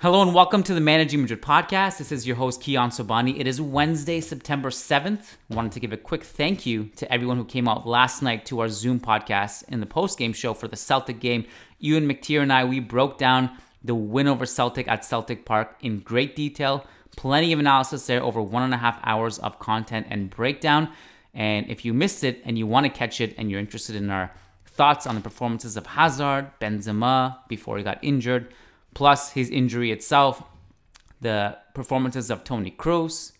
Hello and welcome to the Managing Madrid podcast. This is your host, Keon Sobani. It is Wednesday, September 7th. I wanted to give a quick thank you to everyone who came out last night to our Zoom podcast in the post-game show for the Celtic game. Ewan McTeer and I, we broke down the win over Celtic at Celtic Park in great detail. Plenty of analysis there, over 1.5 hours of content and breakdown. And if you missed it and you want to catch it and you're interested in our thoughts on the performances of Hazard, Benzema, before he got injured, plus his injury itself, the performances of Tony Kroos,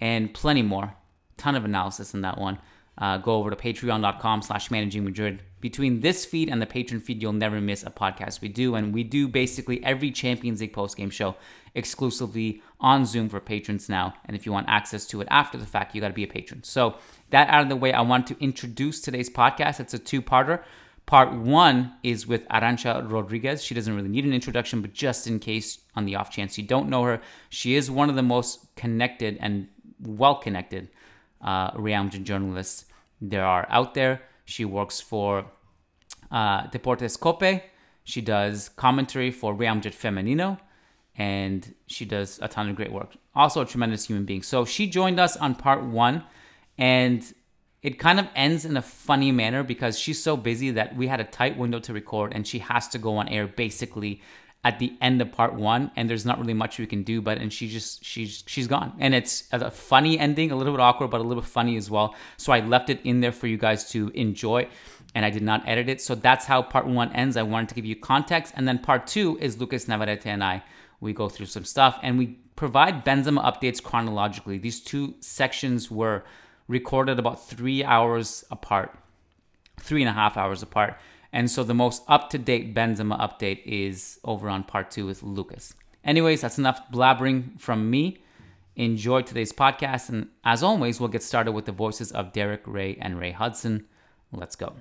and plenty more. Ton of analysis in that one. Go over to patreon.com/managingmadrid. Between this feed and the Patreon feed, you'll never miss a podcast we do, and we do basically every Champions League postgame show exclusively on Zoom for patrons now, and if you want access to it after the fact, you got to be a patron. So that out of the way, I want to introduce today's podcast. It's a two-parter. Part one is with Arantxa Rodriguez. She doesn't really need an introduction, but just in case, on the off chance you don't know her, she is one of the most connected and well-connected Real Madrid journalists there are out there. She works for Deportes Cope. She does commentary for Real Madrid Feminino, and she does a ton of great work. Also a tremendous human being. So she joined us on part one, and it kind of ends in a funny manner because she's so busy that we had a tight window to record and she has to go on air basically at the end of part one, and there's not really much we can do, but she's gone. And it's a funny ending, a little bit awkward, but a little bit funny as well. So I left it in there for you guys to enjoy, and I did not edit it. So that's how part one ends. I wanted to give you context. And then part two is Lucas Navarrete and I. We go through some stuff and we provide Benzema updates chronologically. These two sections were recorded about 3 hours apart, 3.5 hours apart. And so the most up-to-date Benzema update is over on part two with Lucas. Anyways, that's enough blabbering from me. Enjoy today's podcast. And as always, we'll get started with the voices of Derek Ray and Ray Hudson. Let's go.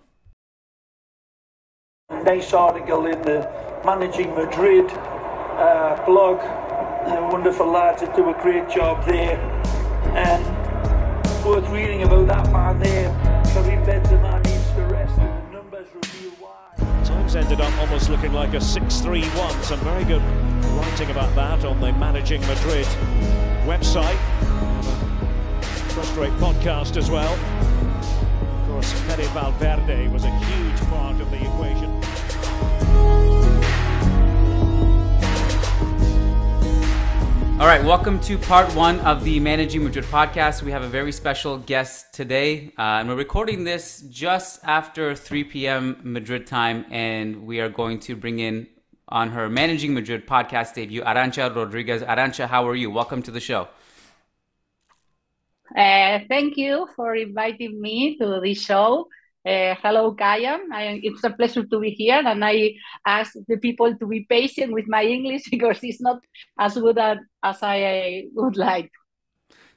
They saw the girl in the Managing Madrid blog. Wonderful lads that do a great job there. And worth reading about that man there. Karim Benzema needs to rest, and the numbers reveal why. Times ended up almost looking like a 6-3-1. Some very good writing about that on the Managing Madrid website. First rate podcast as well. Of course, Federico Valverde was a huge part of the equation. All right, welcome to part one of the Managing Madrid podcast. We have a very special guest today, and we're recording this just after 3 p.m. Madrid time, and we are going to bring in on her Managing Madrid podcast debut, Arantxa Rodriguez. Arantxa, how are you? Welcome to the show. Thank you for inviting me to the show. Hello, Kayan. It's a pleasure to be here, and I ask the people to be patient with my English because it's not as good as I would like.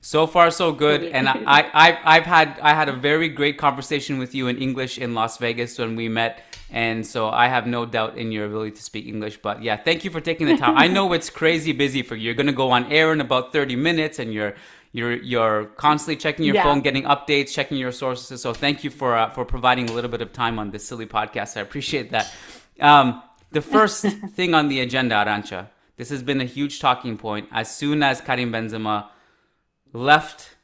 So far, so good. And I had a very great conversation with you in English in Las Vegas when we met, and so I have no doubt in your ability to speak English. But yeah, thank you for taking the time. I know it's crazy busy for you. You're going to go on air in about 30 minutes, and you're constantly checking your phone, getting updates, checking your sources. So thank you for providing a little bit of time on this silly podcast. I appreciate that. The first thing on the agenda, Arantxa, this has been a huge talking point. As soon as Karim Benzema left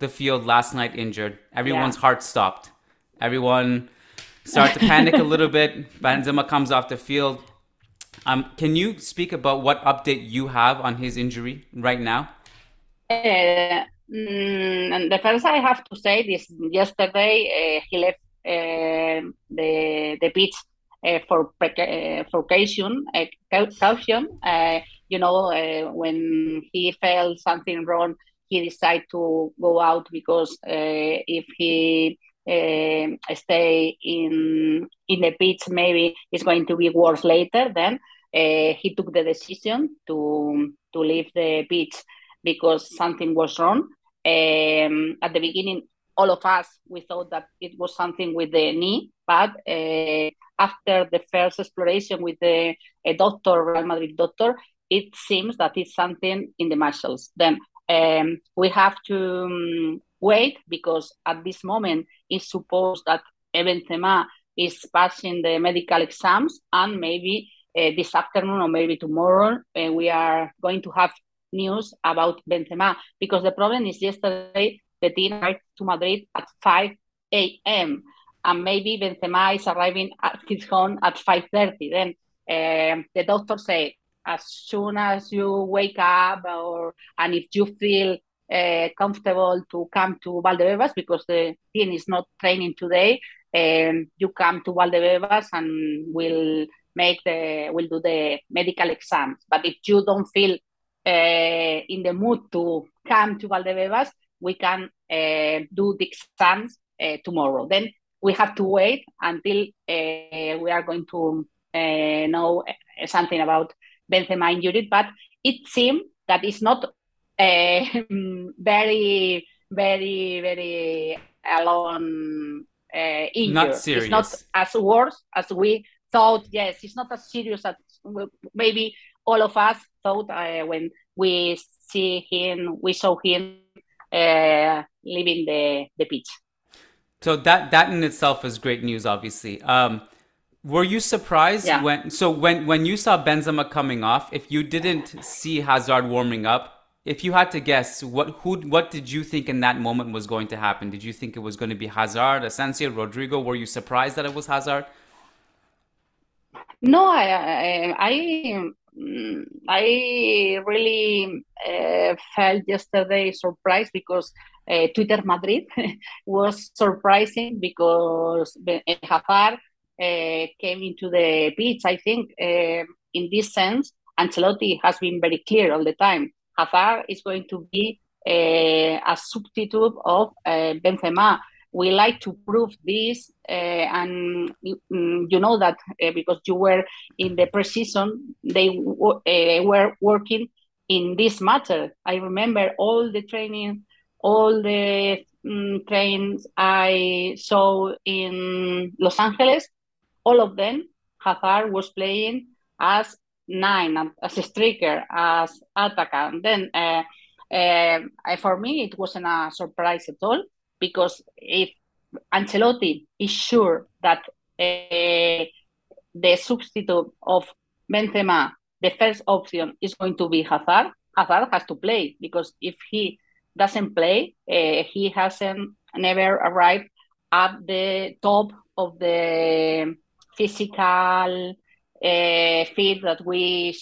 the field last night injured, everyone's heart stopped. Everyone started to panic a little bit. Benzema comes off the field. Can you speak about what update you have on his injury right now? And the first I have to say this, yesterday he left the pitch for caution. When he felt something wrong, he decided to go out because if he stay in the pitch, maybe it's going to be worse later. Then he took the decision to leave the pitch because something was wrong. At the beginning, all of us, we thought that it was something with the knee, but after the first exploration with a doctor, Real Madrid doctor, it seems that it's something in the muscles. Then we have to wait because at this moment, it's supposed that Benzema is passing the medical exams and maybe this afternoon or maybe tomorrow, we are going to have news about Benzema, because the problem is yesterday the team arrived to Madrid at 5 a.m. and maybe Benzema is arriving at his home at 5:30. Then the doctor said, as soon as you wake up and if you feel comfortable to come to Valdebebas, because the team is not training today, you come to Valdebebas and we'll do the medical exams. But if you don't feel in the mood to come to Valdebebas, we can do the exams tomorrow. Then we have to wait until we are going to know something about Benzema injury, but it seems that it's not very, very, very alone injury. Not serious. It's not as worse as we thought. Yes, it's not as serious as maybe all of us thought when we saw him leaving the pitch. So that in itself is great news, obviously. Were you surprised when you saw Benzema coming off? If you didn't see Hazard warming up, if you had to guess, what did you think in that moment was going to happen? Did you think it was going to be Hazard, Asensio, Rodrigo? Were you surprised that it was Hazard? No, I really felt yesterday surprised because Twitter Madrid was surprising, because Hazard came into the pitch. I think in this sense, Ancelotti has been very clear all the time. Hazard is going to be a substitute of Benzema. We like to prove this, and you know that because you were in the pre-season, they were working in this matter. I remember all the training, all the trains I saw in Los Angeles. All of them, Hazard was playing as 9, as a striker, as attacker. And then for me, it wasn't a surprise at all, because if Ancelotti is sure that the substitute of Benzema, the first option, is going to be Hazard, Hazard has to play, because if he doesn't play, he hasn't never arrived at the top of the physical fit that we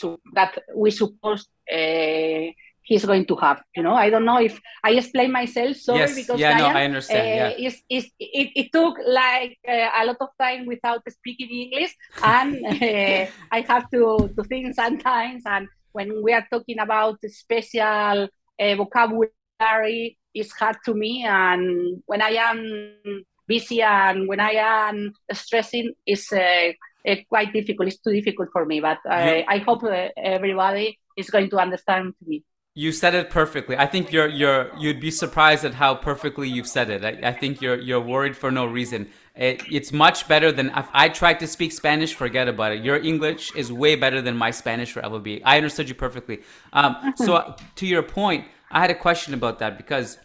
suppose he's going to have. You know, I don't know if I explain myself. Sorry, yes, because I understand. It took like a lot of time without speaking English, and I have to think sometimes. And when we are talking about special vocabulary, it's hard to me. And when I am busy and when I am stressing, is quite difficult. It's too difficult for me, but I hope everybody is going to understand me. You said it perfectly. I think you'd be surprised at how perfectly you've said it. I think you're worried for no reason. It's much better than if I tried to speak Spanish. Forget about it. Your English is way better than my Spanish for LLB. I understood you perfectly. So to your point, I had a question about that, because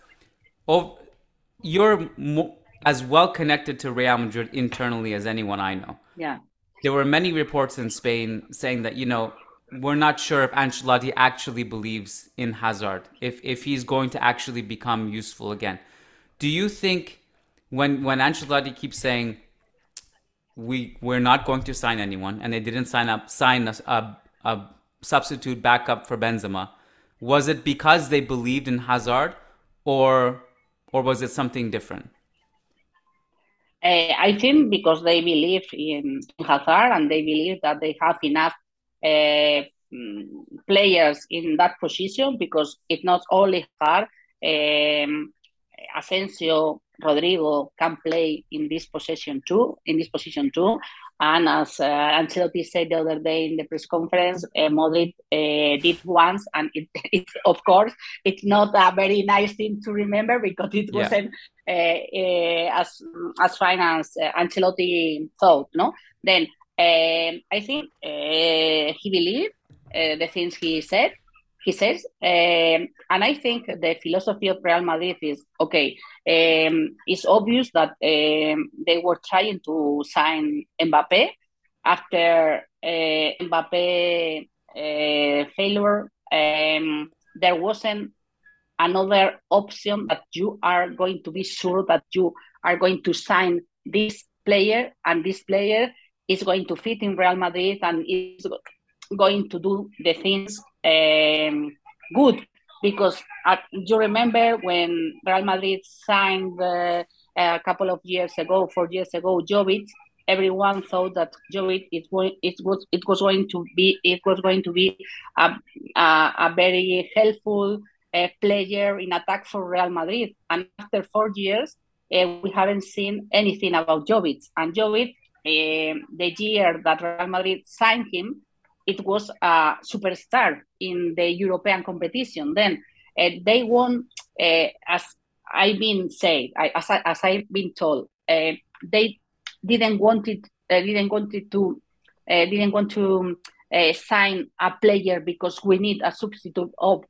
you're as well connected to Real Madrid internally as anyone I know. Yeah. There were many reports in Spain saying that, you know, we're not sure if Ancelotti actually believes in Hazard, if he's going to actually become useful again. Do you think when Ancelotti keeps saying we're not going to sign anyone, and they didn't sign a substitute backup for Benzema, was it because they believed in Hazard, or was it something different? I think because they believe in Hazard, and they believe that they have enough players in that position, because it's not only Hazard. Asensio, Rodrigo can play in this position too. And as Ancelotti said the other day in the press conference, Modric did once, and it of course it's not a very nice thing to remember, because it wasn't as fine as Ancelotti thought. No, then. I think he believed the things he says, and I think the philosophy of Real Madrid is, okay, it's obvious that they were trying to sign Mbappé after Mbappé failure, there wasn't another option that you are going to be sure that you are going to sign this player, and this player is going to fit in Real Madrid and is going to do the things good. Because you remember when Real Madrid signed a couple of years ago, 4 years ago, Jovic, everyone thought that Jovic it was going to be a very helpful player in attack for Real Madrid. And after 4 years, we haven't seen anything about Jovic. And Jovic, the year that Real Madrid signed him, it was a superstar in the European competition. Then they won, as I've been told, they didn't want to sign a player because we need a substitute of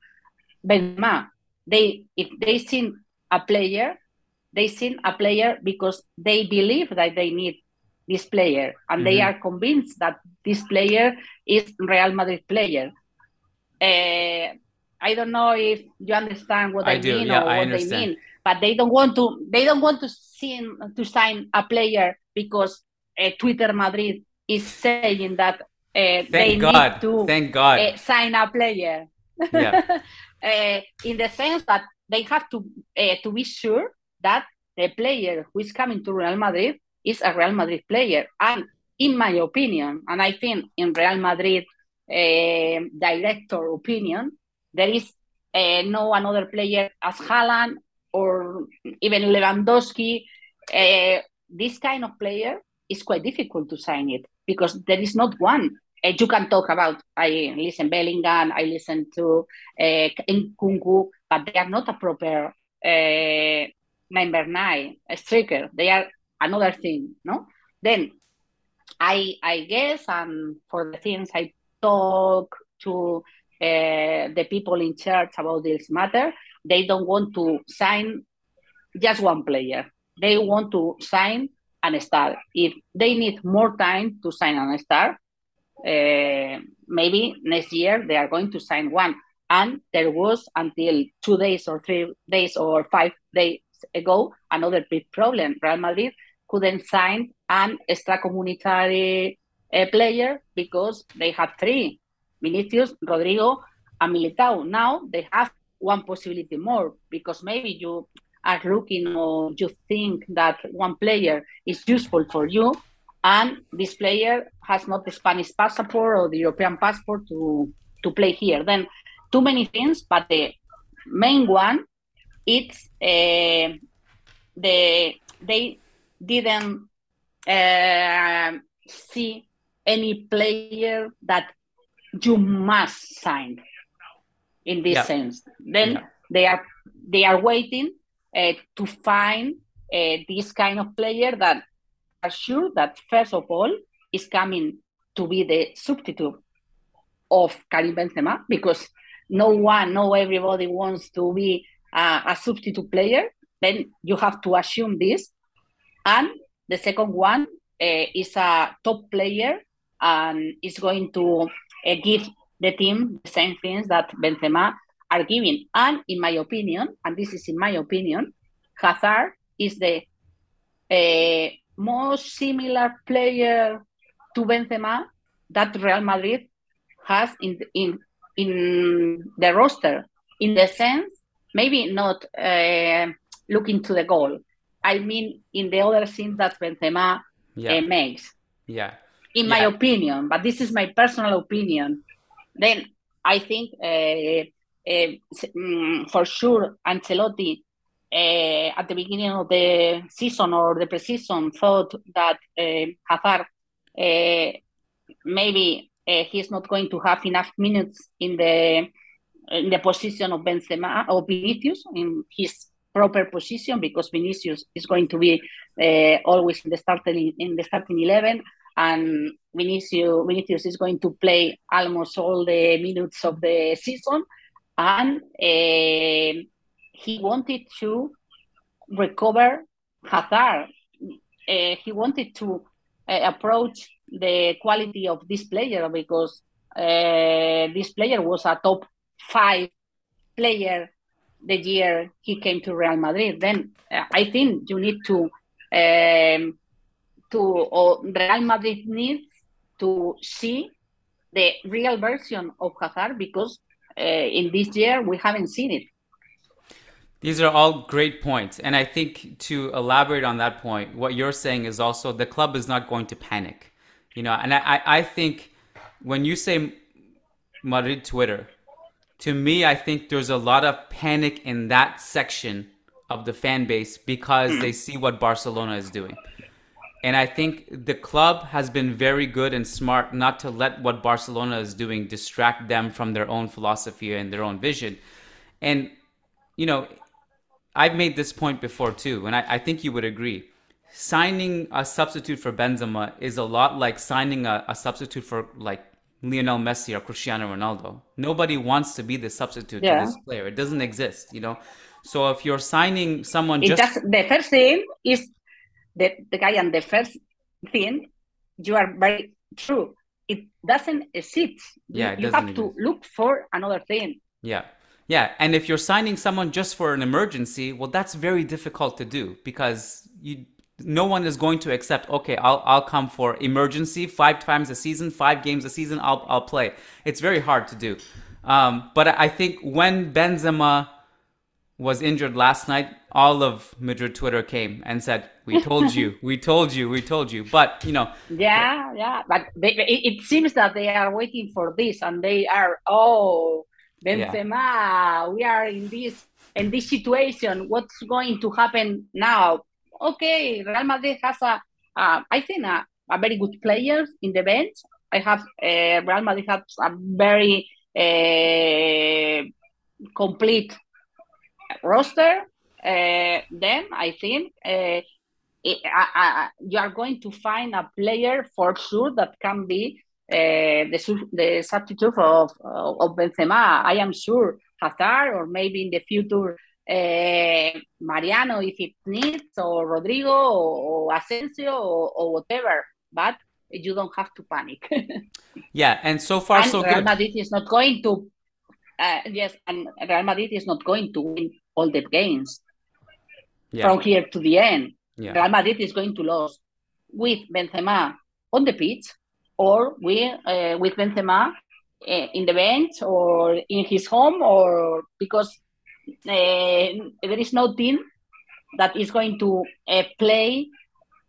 Benzema. They seen a player because they believe that they need this player, and they are convinced that this player is Real Madrid player. I don't know if you understand what I mean. They mean, but they don't want to sign a player because Twitter Madrid is saying that they need to sign a player. Yeah. In the sense that they have to be sure that the player who is coming to Real Madrid is a Real Madrid player. And in my opinion, and I think in Real Madrid director opinion, there is no another player as Haaland or even Lewandowski. This kind of player is quite difficult to sign it because there is not one. You can talk about, I listen Bellingham, I listen to Nkunku, but they are not a proper number 9, a striker. They are another thing, no? Then I guess, and for the things I talk to the people in charge about this matter, they don't want to sign just one player. They want to sign an star. If they need more time to sign an star, maybe next year they are going to sign one. And there was, until 2 days or 3 days or 5 days ago, another big problem. Real Madrid couldn't sign an extra-communitary player because they had three: Vinícius, Rodrigo, and Militao. Now they have one possibility more, because maybe you are looking or you think that one player is useful for you, and this player has not the Spanish passport or the European passport to play here. Then too many things, but the main one, it's they didn't see any player that you must sign in this sense. Then they are waiting to find this kind of player that are sure that, first of all, is coming to be the substitute of Karim Benzema, because everybody wants to be a substitute player. Then you have to assume this. And the second one is a top player and is going to give the team the same things that Benzema are giving. And in my opinion, Hazard is the most similar player to Benzema that Real Madrid has in the roster. In the sense, maybe not looking to the goal. I mean, in the other things that Benzema makes. Yeah. In my opinion, but this is my personal opinion. Then I think for sure Ancelotti at the beginning of the season or the preseason thought that Hazard maybe he's not going to have enough minutes in the position of Benzema or Vinicius in his proper position, because Vinicius is going to be always in the starting 11, and Vinicius is going to play almost all the minutes of the season, and he wanted to recover Hazard. He wanted to approach the quality of this player, because this player was a top 5 player the year he came to Real Madrid. Then I think you need to Real Madrid needs to see the real version of Hazard, because in this year we haven't seen it. These are all great points. And I think to elaborate on that point, what you're saying is also the club is not going to panic. You know, and I think when you say Madrid Twitter, to me, I think there's a lot of panic in that section of the fan base because they see what Barcelona is doing. And I think the club has been very good and smart not to let what Barcelona is doing distract them from their own philosophy and their own vision. And, you know, I've made this point before too, and I think you would agree. Signing a substitute for Benzema is a lot like signing a substitute for like Lionel Messi or Cristiano Ronaldo. Nobody wants to be the substitute to this player. It doesn't exist, you know. So if you're signing someone, the first thing is the guy, and the first thing, you are very true. It doesn't exist. Yeah, you have to look for another thing. Yeah. Yeah, and if you're signing someone just for an emergency, well, that's very difficult to do because no one is going to accept, okay, I'll come for emergency 5 times a season, 5 games a season, I'll play. It's very hard to do. But I think when Benzema was injured last night, all of Madrid Twitter came and said, we told you. But, you know. Yeah. But it seems that they are waiting for this, and they are, Benzema, we are in this situation. What's going to happen now? Okay, Real Madrid has a very good player in the bench. Real Madrid has a very complete roster. Then I think you are going to find a player for sure that can be the substitute of Benzema. I am sure Hazard, or maybe in the future Mariano if it needs, or Rodrigo, or Asensio, or whatever, but you don't have to panic. Yeah, and so far and so good. Real Madrid is not going to Real Madrid is not going to win all the games from here to the end. Yeah. Real Madrid is going to lose with Benzema on the pitch, or with Benzema in the bench, or in his home, or because there is no team that is going to play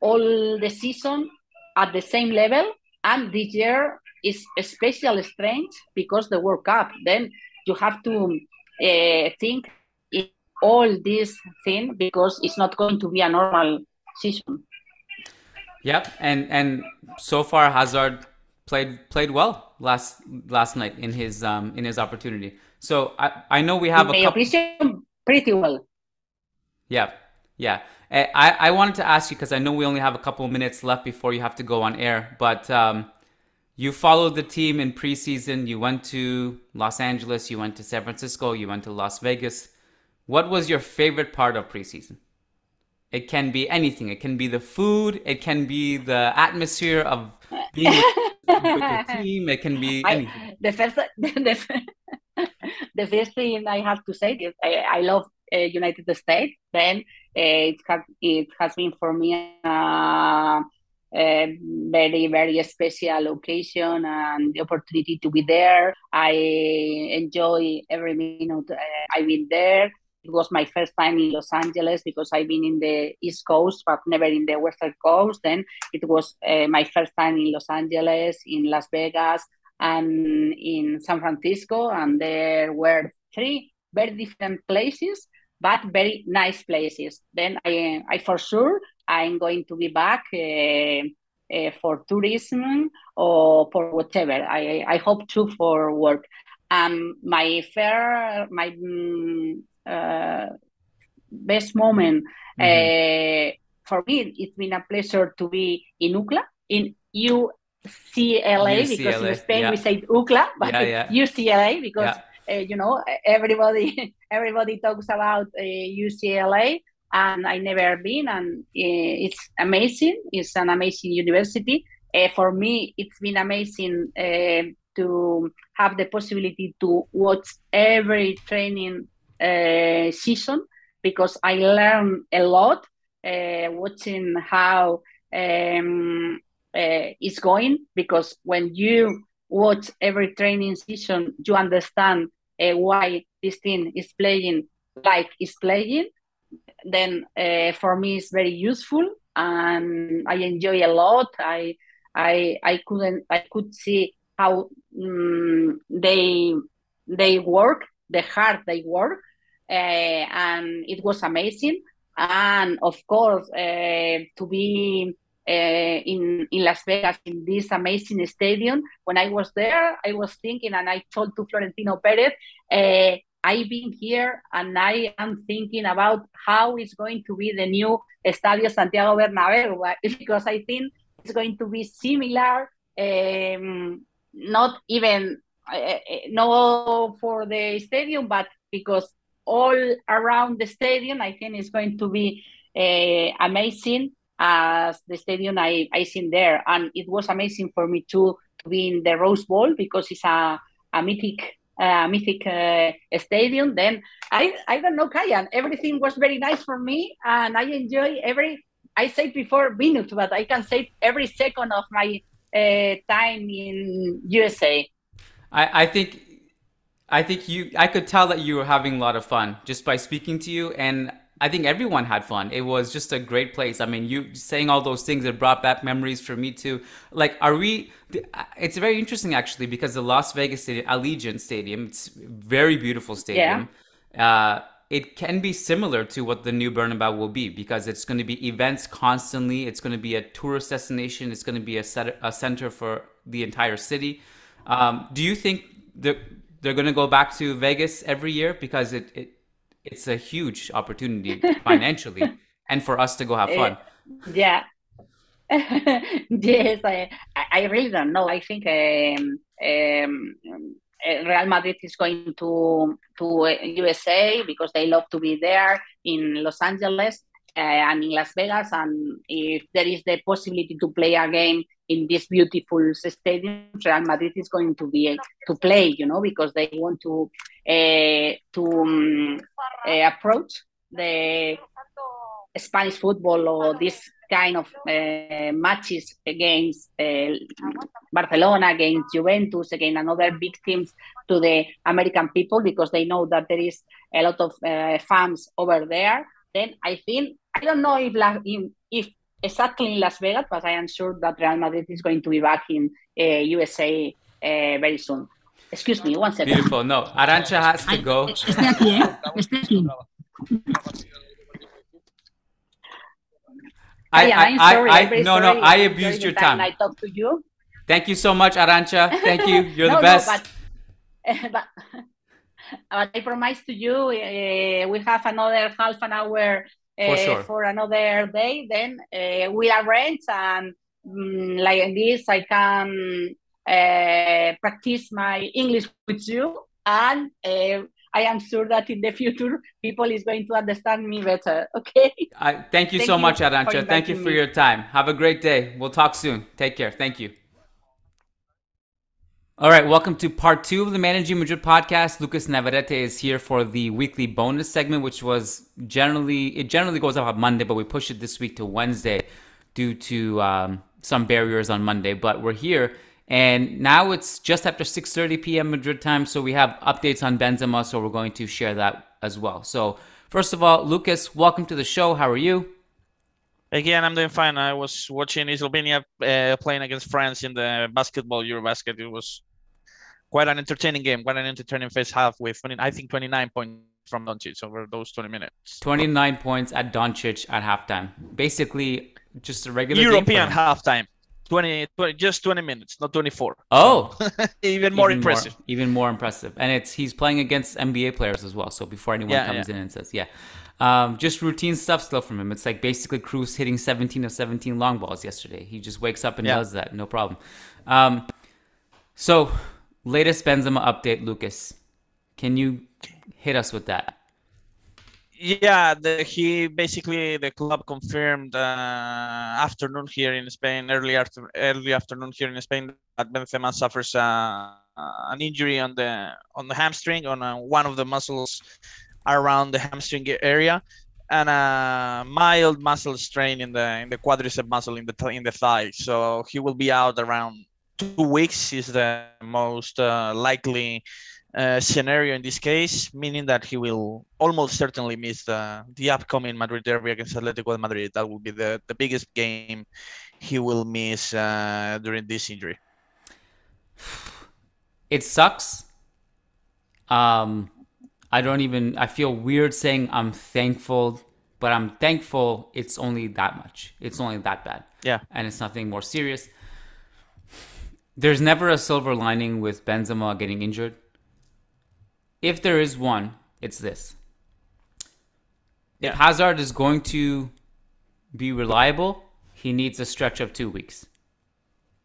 all the season at the same level. And this year is especially strange because the World Cup. Then you have to think in all these things, because it's not going to be a normal season. Yep, and so far Hazard played well last night in his opportunity. So I know we have a couple pretty well. Yeah. I wanted to ask you, because I know we only have a couple of minutes left before you have to go on air. But you followed the team in preseason. You went to Los Angeles. You went to San Francisco. You went to Las Vegas. What was your favorite part of preseason? It can be anything. It can be the food. It can be the atmosphere of being with the team. It can be anything. The first thing I have to say is I love United States. Then it has been for me a very, very special occasion and the opportunity to be there. I enjoy every minute I've been there. It was my first time in Los Angeles, because I've been in the East Coast, but never in the Western Coast. Then it was my first time in Los Angeles, in Las Vegas, and in San Francisco. And there were 3 very different places, but very nice places. Then I for sure, I'm going to be back for tourism or for whatever. I hope to for work. Best moment for me, it's been a pleasure to be in UCLA, in UCLA, because in Spain we say UCLA, but UCLA, because you know, everybody talks about UCLA, and I never been, and it's amazing. It's an amazing university. For me, it's been amazing to have the possibility to watch every training season, because I learn a lot watching how it's going, because when you watch every training session, you understand why this team is playing like it's playing. Then for me, it's very useful, and I enjoy a lot. I could see how they work, the hard they work, and it was amazing. And of course, to be in Las Vegas in this amazing stadium. When I was there, I was thinking, and I told to Florentino Perez, I've been here and I am thinking about how it's going to be the new Estadio Santiago Bernabéu, because I think it's going to be similar, not even no for the stadium, but because all around the stadium, I think it's going to be amazing as the stadium I seen there. And it was amazing for me too, to be in the Rose Bowl, because it's a mythic stadium. Then I don't know, Kayan, everything was very nice for me, and I enjoy I said before minute, but I can say every second of my time in USA. I could tell that you were having a lot of fun just by speaking to you, and I think everyone had fun. It was just a great place. I mean, you saying all those things, it brought back memories for me too. It's very interesting actually, because the Las Vegas stadium, Allegiant Stadium, it's a very beautiful stadium. Yeah. It can be similar to what the new Bernabéu will be, because it's going to be events constantly. It's going to be a tourist destination. It's going to be a center for the entire city. Do you think they're going to go back to Vegas every year? Because it's a huge opportunity financially and for us to go have fun. Yeah. Yes, I really don't know. I think Real Madrid is going to USA because they love to be there, in Los Angeles and in Las Vegas. And if there is the possibility to play a game in this beautiful stadium, Real Madrid is going to be to play, because they want to approach the Spanish football or this kind of matches against Barcelona, against Juventus, against another big teams, to the American people, because they know that there is a lot of fans over there. Then I think, I don't know if exactly in Las Vegas, but I am sure that Real Madrid is going to be back in USA very soon. Excuse me, one second. Beautiful. No, Arantxa has to go. I'm sorry. I abused your time. I talked to you. Thank you so much, Arantxa. Thank you. You're the best. But I promise to you, we have another half an hour for another day. Then we arrange, and like this, I can practice my English with you, and I am sure that in the future, people is going to understand me better, okay? Thank you so much, Arantxa. Thank you for your time. Have a great day. We'll talk soon. Take care. Thank you. All right, welcome to part 2 of the Managing Madrid podcast. Lucas Navarrete is here for the weekly bonus segment, which was generally goes up on Monday, but we pushed it this week to Wednesday due to some barriers on Monday. But we're here. And now it's just after 6:30 p.m. Madrid time, so we have updates on Benzema, so we're going to share that as well. So first of all, Lucas, welcome to the show. How are you? Again, I'm doing fine. I was watching Slovenia playing against France in the basketball Eurobasket. It was quite an entertaining game, quite an entertaining first half with, I think, 29 points from Doncic over those 20 minutes. 29 points at Doncic at halftime. Basically, just a regular European halftime. 20 minutes, not 24. Oh, even more impressive. Even more impressive. And he's playing against NBA players as well. So before anyone comes in and says, just routine stuff still from him. It's like basically Kroos hitting 17 of 17 long balls yesterday. He just wakes up and does that. No problem. So latest Benzema update, Lucas. Can you hit us with that? Yeah, the club confirmed afternoon here in Spain, early afternoon here in Spain, that Benzema suffers an injury on the hamstring, on one of the muscles around the hamstring area, and a mild muscle strain in the quadricep muscle in the thigh. So he will be out around 2 weeks. Is the most likely scenario in this case, meaning that he will almost certainly miss the upcoming Madrid derby against Atletico Madrid. That will be the biggest game he will miss during this injury. It sucks. I feel weird saying I'm thankful, but I'm thankful it's only that much. It's only that bad. Yeah. And it's nothing more serious. There's never a silver lining with Benzema getting injured. If there is one, it's this. Yeah. If Hazard is going to be reliable, he needs a stretch of 2 weeks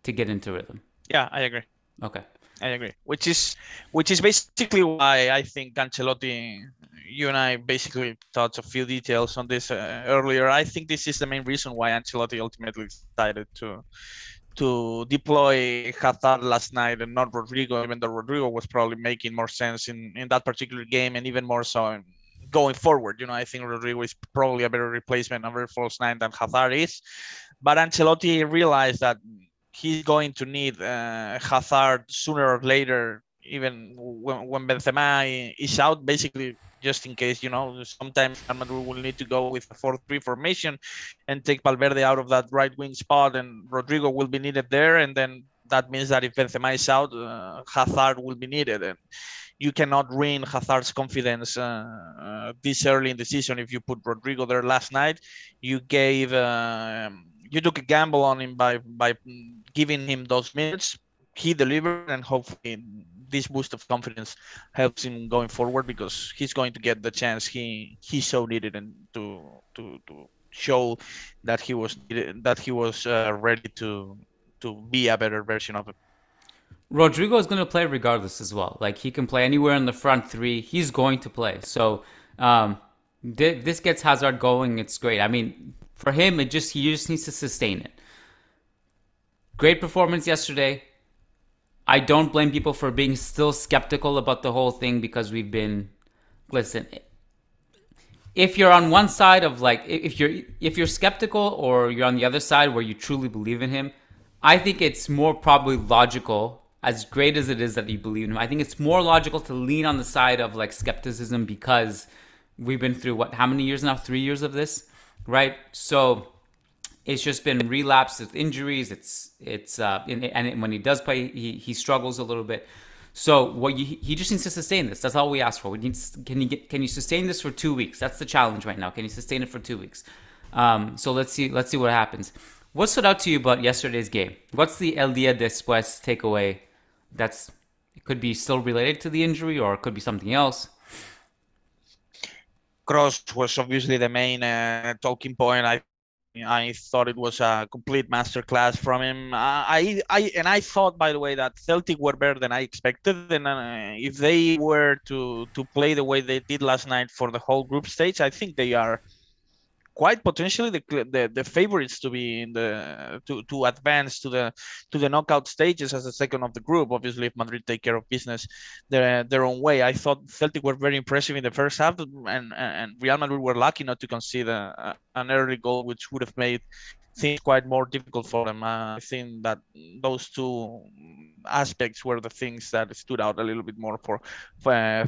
to get into rhythm. Yeah, I agree. Okay. I agree. Which is basically why I think Ancelotti, you and I basically touched a few details on this earlier. I think this is the main reason why Ancelotti ultimately decided to deploy Hazard last night and not Rodrigo, even though Rodrigo was probably making more sense in that particular game and even more so going forward. You know, I think Rodrigo is probably a better replacement on very false nine than Hazard is. But Ancelotti realized that he's going to need Hazard sooner or later, even when Benzema is out, basically just in case, you know, sometimes Madrid will need to go with a 4-3 formation and take Valverde out of that right wing spot, and Rodrigo will be needed there. And then that means that if Benzema is out, Hazard will be needed. And you cannot ruin Hazard's confidence this early in the season. If you put Rodrigo there last night, you took a gamble on him by giving him those minutes. He delivered, and hopefully this boost of confidence helps him going forward, because he's going to get the chance he so needed, and to show that he was ready to be a better version of it. Rodrigo is going to play regardless as well. Like, he can play anywhere in the front three. He's going to play. So this gets Hazard going. It's great. I mean, for him, he just needs to sustain it. Great performance yesterday. I don't blame people for being still skeptical about the whole thing, because we've been... Listen, if you're on one side of, like, if you're skeptical, or you're on the other side where you truly believe in him, I think it's more probably logical, as great as it is that you believe in him, I think it's more logical to lean on the side of, like, skepticism, because we've been through, how many years now? 3 years of this, right? So... it's just been relapsed with injuries. And when he does play, he struggles a little bit. So he just needs to sustain this. That's all we ask for. Can you sustain this for 2 weeks? That's the challenge right now. Can you sustain it for 2 weeks? So let's see what happens. What stood out to you about yesterday's game? What's the El Día Después takeaway? It could be still related to the injury, or it could be something else. Kroos was obviously the main talking point. I thought it was a complete masterclass from him. I thought, by the way, that Celtic were better than I expected. And if they were to play the way they did last night for the whole group stage, I think they are quite potentially the favorites to be in the to advance to the knockout stages as a second of the group. Obviously, if Madrid take care of business their own way. I thought Celtic were very impressive in the first half, and Real Madrid were lucky not to concede an early goal, which would have made things quite more difficult for them. I think that those two aspects were the things that stood out a little bit more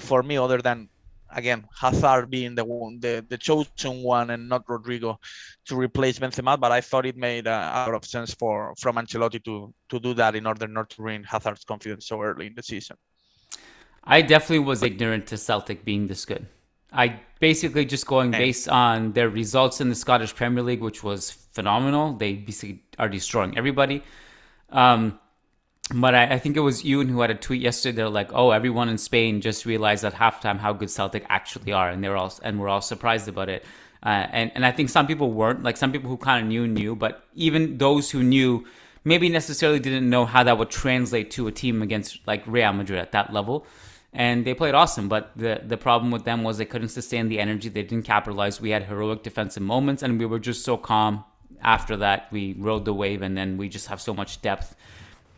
for me, other than, again, Hazard being the chosen one and not Rodrigo to replace Benzema. But I thought it made a lot of sense from Ancelotti to do that in order not to ruin Hazard's confidence so early in the season. I definitely was ignorant to Celtic being this good. I basically just going based on their results in the Scottish Premier League, which was phenomenal. They basically are destroying everybody. But I think it was Ewan who had a tweet yesterday. They're like, "Oh, everyone in Spain just realized at halftime how good Celtic actually are," and we're all surprised about it. And I think some people weren't. Like, some people who kind of knew, but even those who knew, maybe necessarily didn't know how that would translate to a team against, like, Real Madrid at that level. and they played awesome. But the problem with them was they couldn't sustain the energy. They didn't capitalize. We had heroic defensive moments, and we were just so calm. After that, we rode the wave, and then we just have so much depth.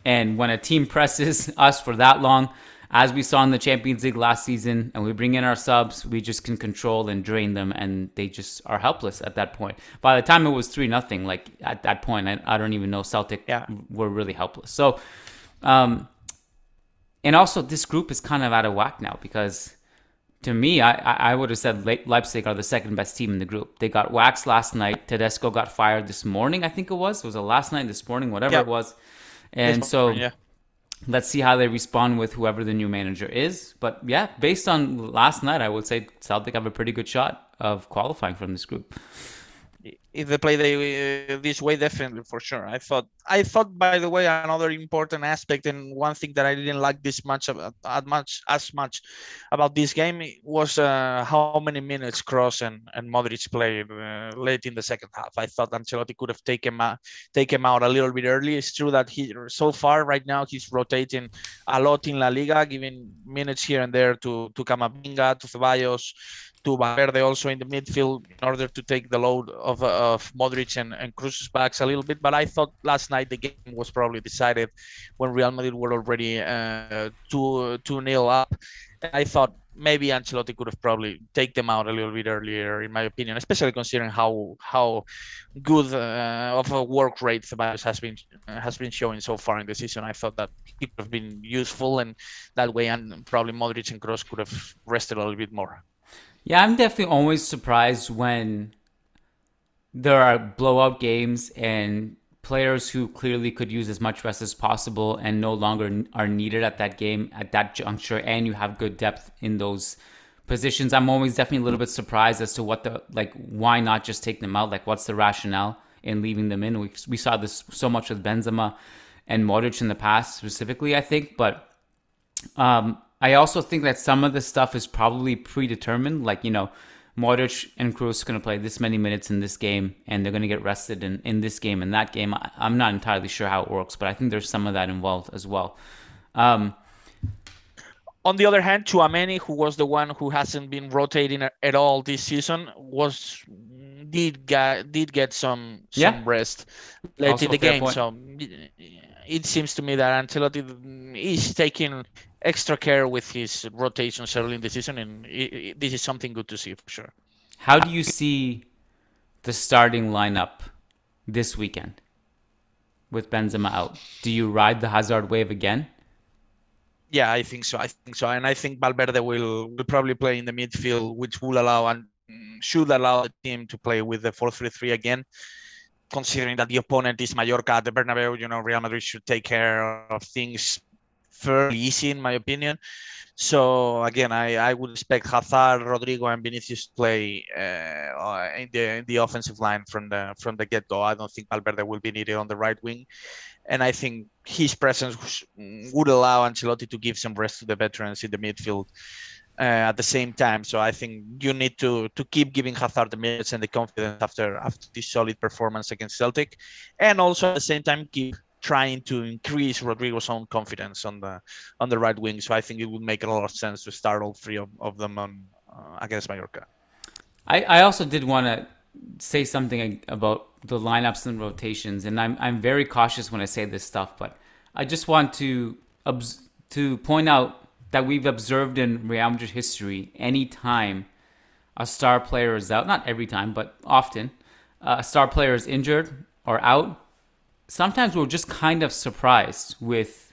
And when a team presses us for that long, as we saw in the Champions League last season, and we bring in our subs, we just can control and drain them, and they just are helpless at that point. By the time it was 3-0, like at that point, I don't even know Celtic were really helpless. So, and also this group is kind of out of whack now, because to me, I would have said Leipzig are the second best team in the group. They got waxed last night. Tedesco got fired this morning, I think it was. It was a last night, this morning, whatever it was. And so let's see how they respond with whoever the new manager is. But yeah, based on last night, I would say Celtic have a pretty good shot of qualifying from this group. If they play this way, definitely, for sure. I thought, by the way, another important aspect and one thing that I didn't like this much as much about this game was how many minutes Kroos and Modric played late in the second half. I thought Ancelotti could have taken him out a little bit early. It's true that so far right now he's rotating a lot in La Liga, giving minutes here and there to Camavinga, to Ceballos, to Valverde also in the midfield, in order to take the load of Modric and Kroos' backs a little bit. But I thought last night the game was probably decided when Real Madrid were already 2-0 up. I thought maybe Ancelotti could have probably take them out a little bit earlier, in my opinion, especially considering how good of a work rate Ceballos has been showing so far in the season. I thought that he could have been useful, and that way, and probably Modric and Kroos could have rested a little bit more. Yeah, I'm definitely always surprised when there are blowout games and players who clearly could use as much rest as possible and no longer are needed at that game, at that juncture, and you have good depth in those positions. I'm always definitely a little bit surprised as to why not just take them out? Like, what's the rationale in leaving them in? We saw this so much with Benzema and Modric in the past specifically, I think, but I also think that some of the stuff is probably predetermined. Like, Modric and Kroos are going to play this many minutes in this game, and they're going to get rested in this game and that game. I'm not entirely sure how it works, but I think there's some of that involved as well. On the other hand, Tchouaméni, who was the one who hasn't been rotating at all this season, did get some rest late also in the game. Point. So it seems to me that Ancelotti is taking extra care with his rotations early in the season, and this is something good to see for sure. How do you see the starting lineup this weekend with Benzema out? Do you ride the Hazard wave again? Yeah, I think so. And I think Valverde will probably play in the midfield, which will allow and should allow the team to play with the 4-3-3 again. Considering that the opponent is Mallorca at the Bernabeu, Real Madrid should take care of things fairly easy, in my opinion. So again, I would expect Hazard, Rodrigo, and Vinícius to play in the offensive line from the get-go. I don't think Valverde will be needed on the right wing, and I think his presence would allow Ancelotti to give some rest to the veterans in the midfield at the same time. So I think you need to keep giving Hazard the minutes and the confidence after this solid performance against Celtic, and also at the same time keep trying to increase Rodrigo's own confidence on the right wing. So I think it would make a lot of sense to start all three of them against Mallorca. I also did want to say something about the lineups and rotations, and I'm very cautious when I say this stuff, but I just want to point out that we've observed in Real Madrid history, any time a star player is out, not every time, but often, a star player is injured or out, sometimes we're just kind of surprised with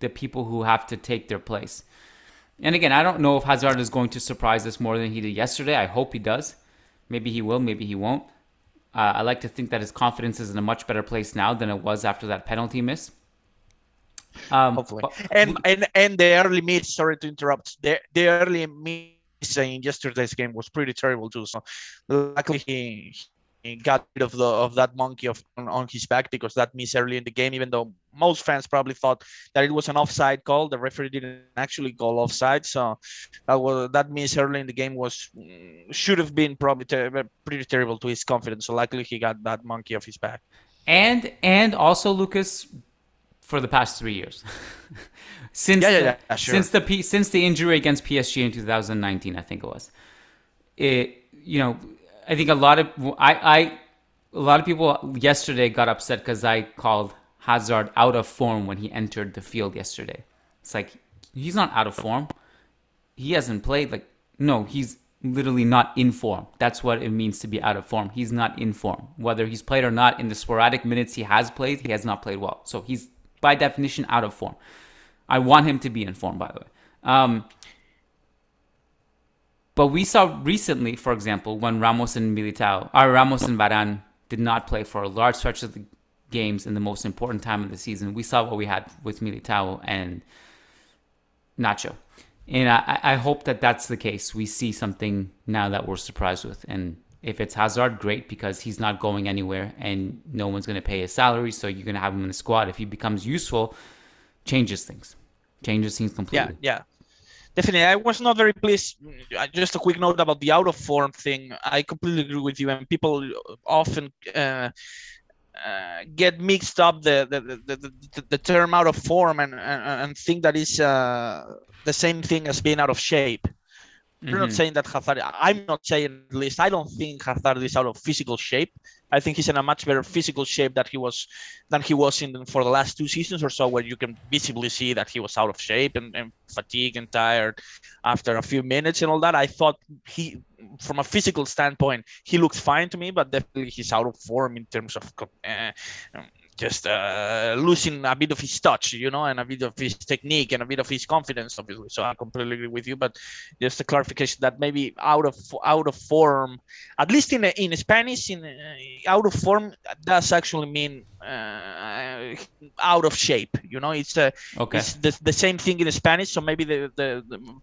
the people who have to take their place. And again, I don't know if Hazard is going to surprise us more than he did yesterday. I hope he does. Maybe he will, maybe he won't. I like to think that his confidence is in a much better place now than it was after that penalty miss. Hopefully. And the early miss, sorry to interrupt, the early miss in yesterday's game was pretty terrible too. So luckily he got rid of that monkey on his back, because that miss early in the game, even though most fans probably thought that it was an offside call, the referee didn't actually call offside. So that miss early in the game should have been probably pretty terrible to his confidence. So luckily he got that monkey off his back. And also, Lucas, for the past 3 years. Since the injury against PSG in 2019, I think it was. I think a lot of people yesterday got upset because I called Hazard out of form when he entered the field yesterday. It's like, he's not out of form. He hasn't played. He's literally not in form. That's what it means to be out of form. He's not in form. Whether he's played or not, in the sporadic minutes he has played, he has not played well. So he's, by definition, out of form. I want him to be in form, by the way. But we saw recently, for example, when Ramos and Varane did not play for a large stretch of the games in the most important time of the season, we saw what we had with Militao and Nacho. And I hope that that's the case. We see something now that we're surprised with. And if it's Hazard, great, because he's not going anywhere and no one's going to pay his salary, so you're going to have him in the squad. If he becomes useful, changes things completely. Yeah. Definitely. I was not very pleased. Just a quick note about the out of form thing. I completely agree with you. And people often get mixed up the term out of form and think that is the same thing as being out of shape. You're not saying that Hazard. I'm not saying, at least I don't think Hazard is out of physical shape. I think he's in a much better physical shape than he was in for the last two seasons or so, where you can visibly see that he was out of shape and fatigued and tired after a few minutes and all that. I thought he, from a physical standpoint, he looks fine to me, but definitely he's out of form in terms of just losing a bit of his touch, and a bit of his technique and a bit of his confidence, obviously. So I completely agree with you, but just a clarification that maybe out of form, at least in Spanish, out of form does actually mean out of shape. It's okay. It's the same thing in Spanish. So maybe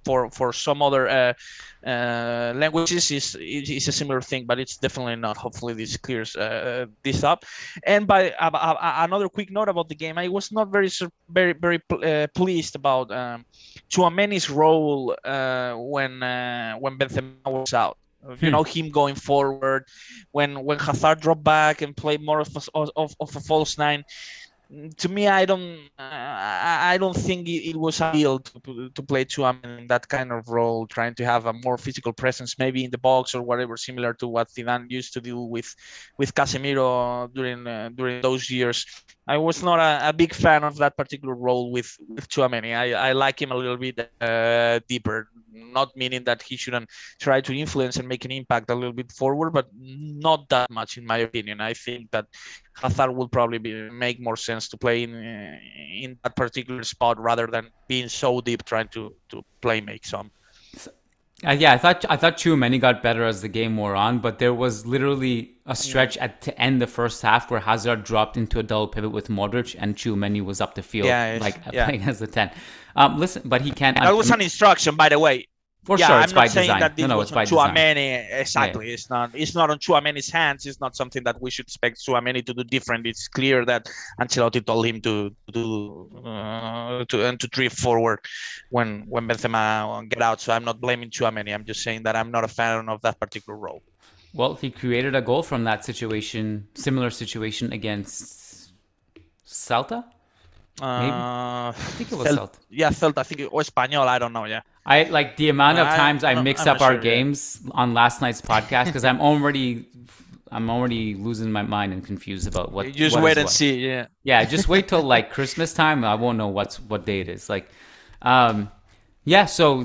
for some other languages is a similar thing, but it's definitely not. Hopefully this clears this up. And by another quick note about the game, I was not very, very pleased about Tchouaméni's role when Benzema was out. Him going forward, when Hazard dropped back and played more of a false nine. To me, I don't think it was ideal to play Tchouaméni in that kind of role, trying to have a more physical presence, maybe in the box or whatever, similar to what Zidane used to do with Casemiro during those years. I was not a big fan of that particular role with Tchouaméni. I like him a little bit deeper, not meaning that he shouldn't try to influence and make an impact a little bit forward, but not that much, in my opinion. I think that Hazard would probably make more sense to play in that particular spot rather than being so deep trying to play make some. I thought Tchouaméni got better as the game wore on, but there was literally a stretch at to end the first half where Hazard dropped into a double pivot with Modric and Tchouaméni was up the field, playing as a 10. Listen, but he can't. That was an instruction, by the way. For sure, it's by design. It's by design. Tchouaméni, exactly. Yeah. It's not on Tchouaméni's hands. It's not something that we should expect Tchouaméni to do different. It's clear that Ancelotti told him to drift forward when Benzema get out. So I'm not blaming Tchouaméni. I'm just saying that I'm not a fan of that particular role. Well, he created a goal from that situation against Celta. Maybe. I think it was Celta. Yeah, Celta. I think or Espanyol. I don't know. Yeah. I like the amount of times I mix up our games on last night's podcast because I'm already losing my mind and confused about what. You just what wait and what. See. Yeah. Yeah. Just wait till like Christmas time. I won't know what day it is. So the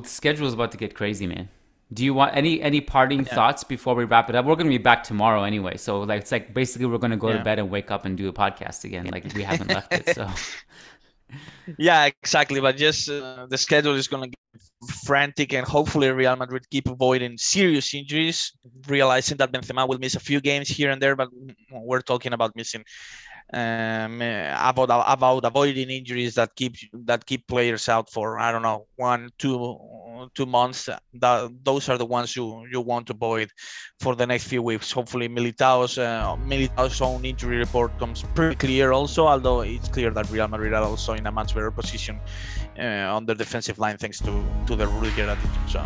schedule is about to get crazy, man. Do you want any parting thoughts before we wrap it up? We're going to be back tomorrow anyway. So basically we're going to go to bed and wake up and do a podcast again. We haven't left it. So. Yeah, exactly. But just the schedule is going to get frantic, and hopefully Real Madrid keep avoiding serious injuries, realizing that Benzema will miss a few games here and there, but we're talking about missing about avoiding injuries that keep players out for, I don't know, 1-2 months. Those are the ones you want to avoid for the next few weeks. Hopefully Militao's own injury report comes pretty clear also, although it's clear that Real Madrid are also in a much better position on the defensive line thanks to the Rudiger attitude. So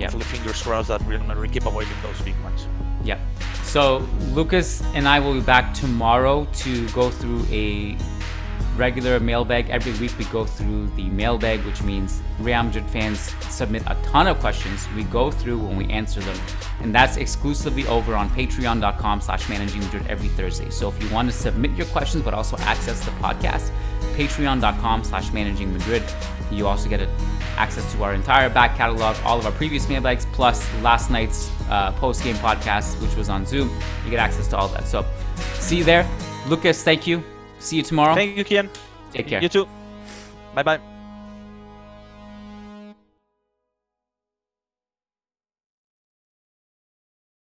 hopefully fingers crossed that Real Madrid keep avoiding those big ones. Yeah. So Lucas and I will be back tomorrow to go through a regular mailbag. Every week we go through the mailbag, which means Real Madrid fans submit a ton of questions. We go through and we answer them. And that's exclusively over on patreon.com/managingmadrid every Thursday. So if you want to submit your questions but also access the podcast, patreon.com/managingmadrid. You also get access to our entire back catalog, all of our previous mailbags, plus last night's post-game podcast, which was on Zoom. You get access to all that. So see you there. Lucas, thank you. See you tomorrow. Thank you, Kian. Take care. You too. Bye-bye.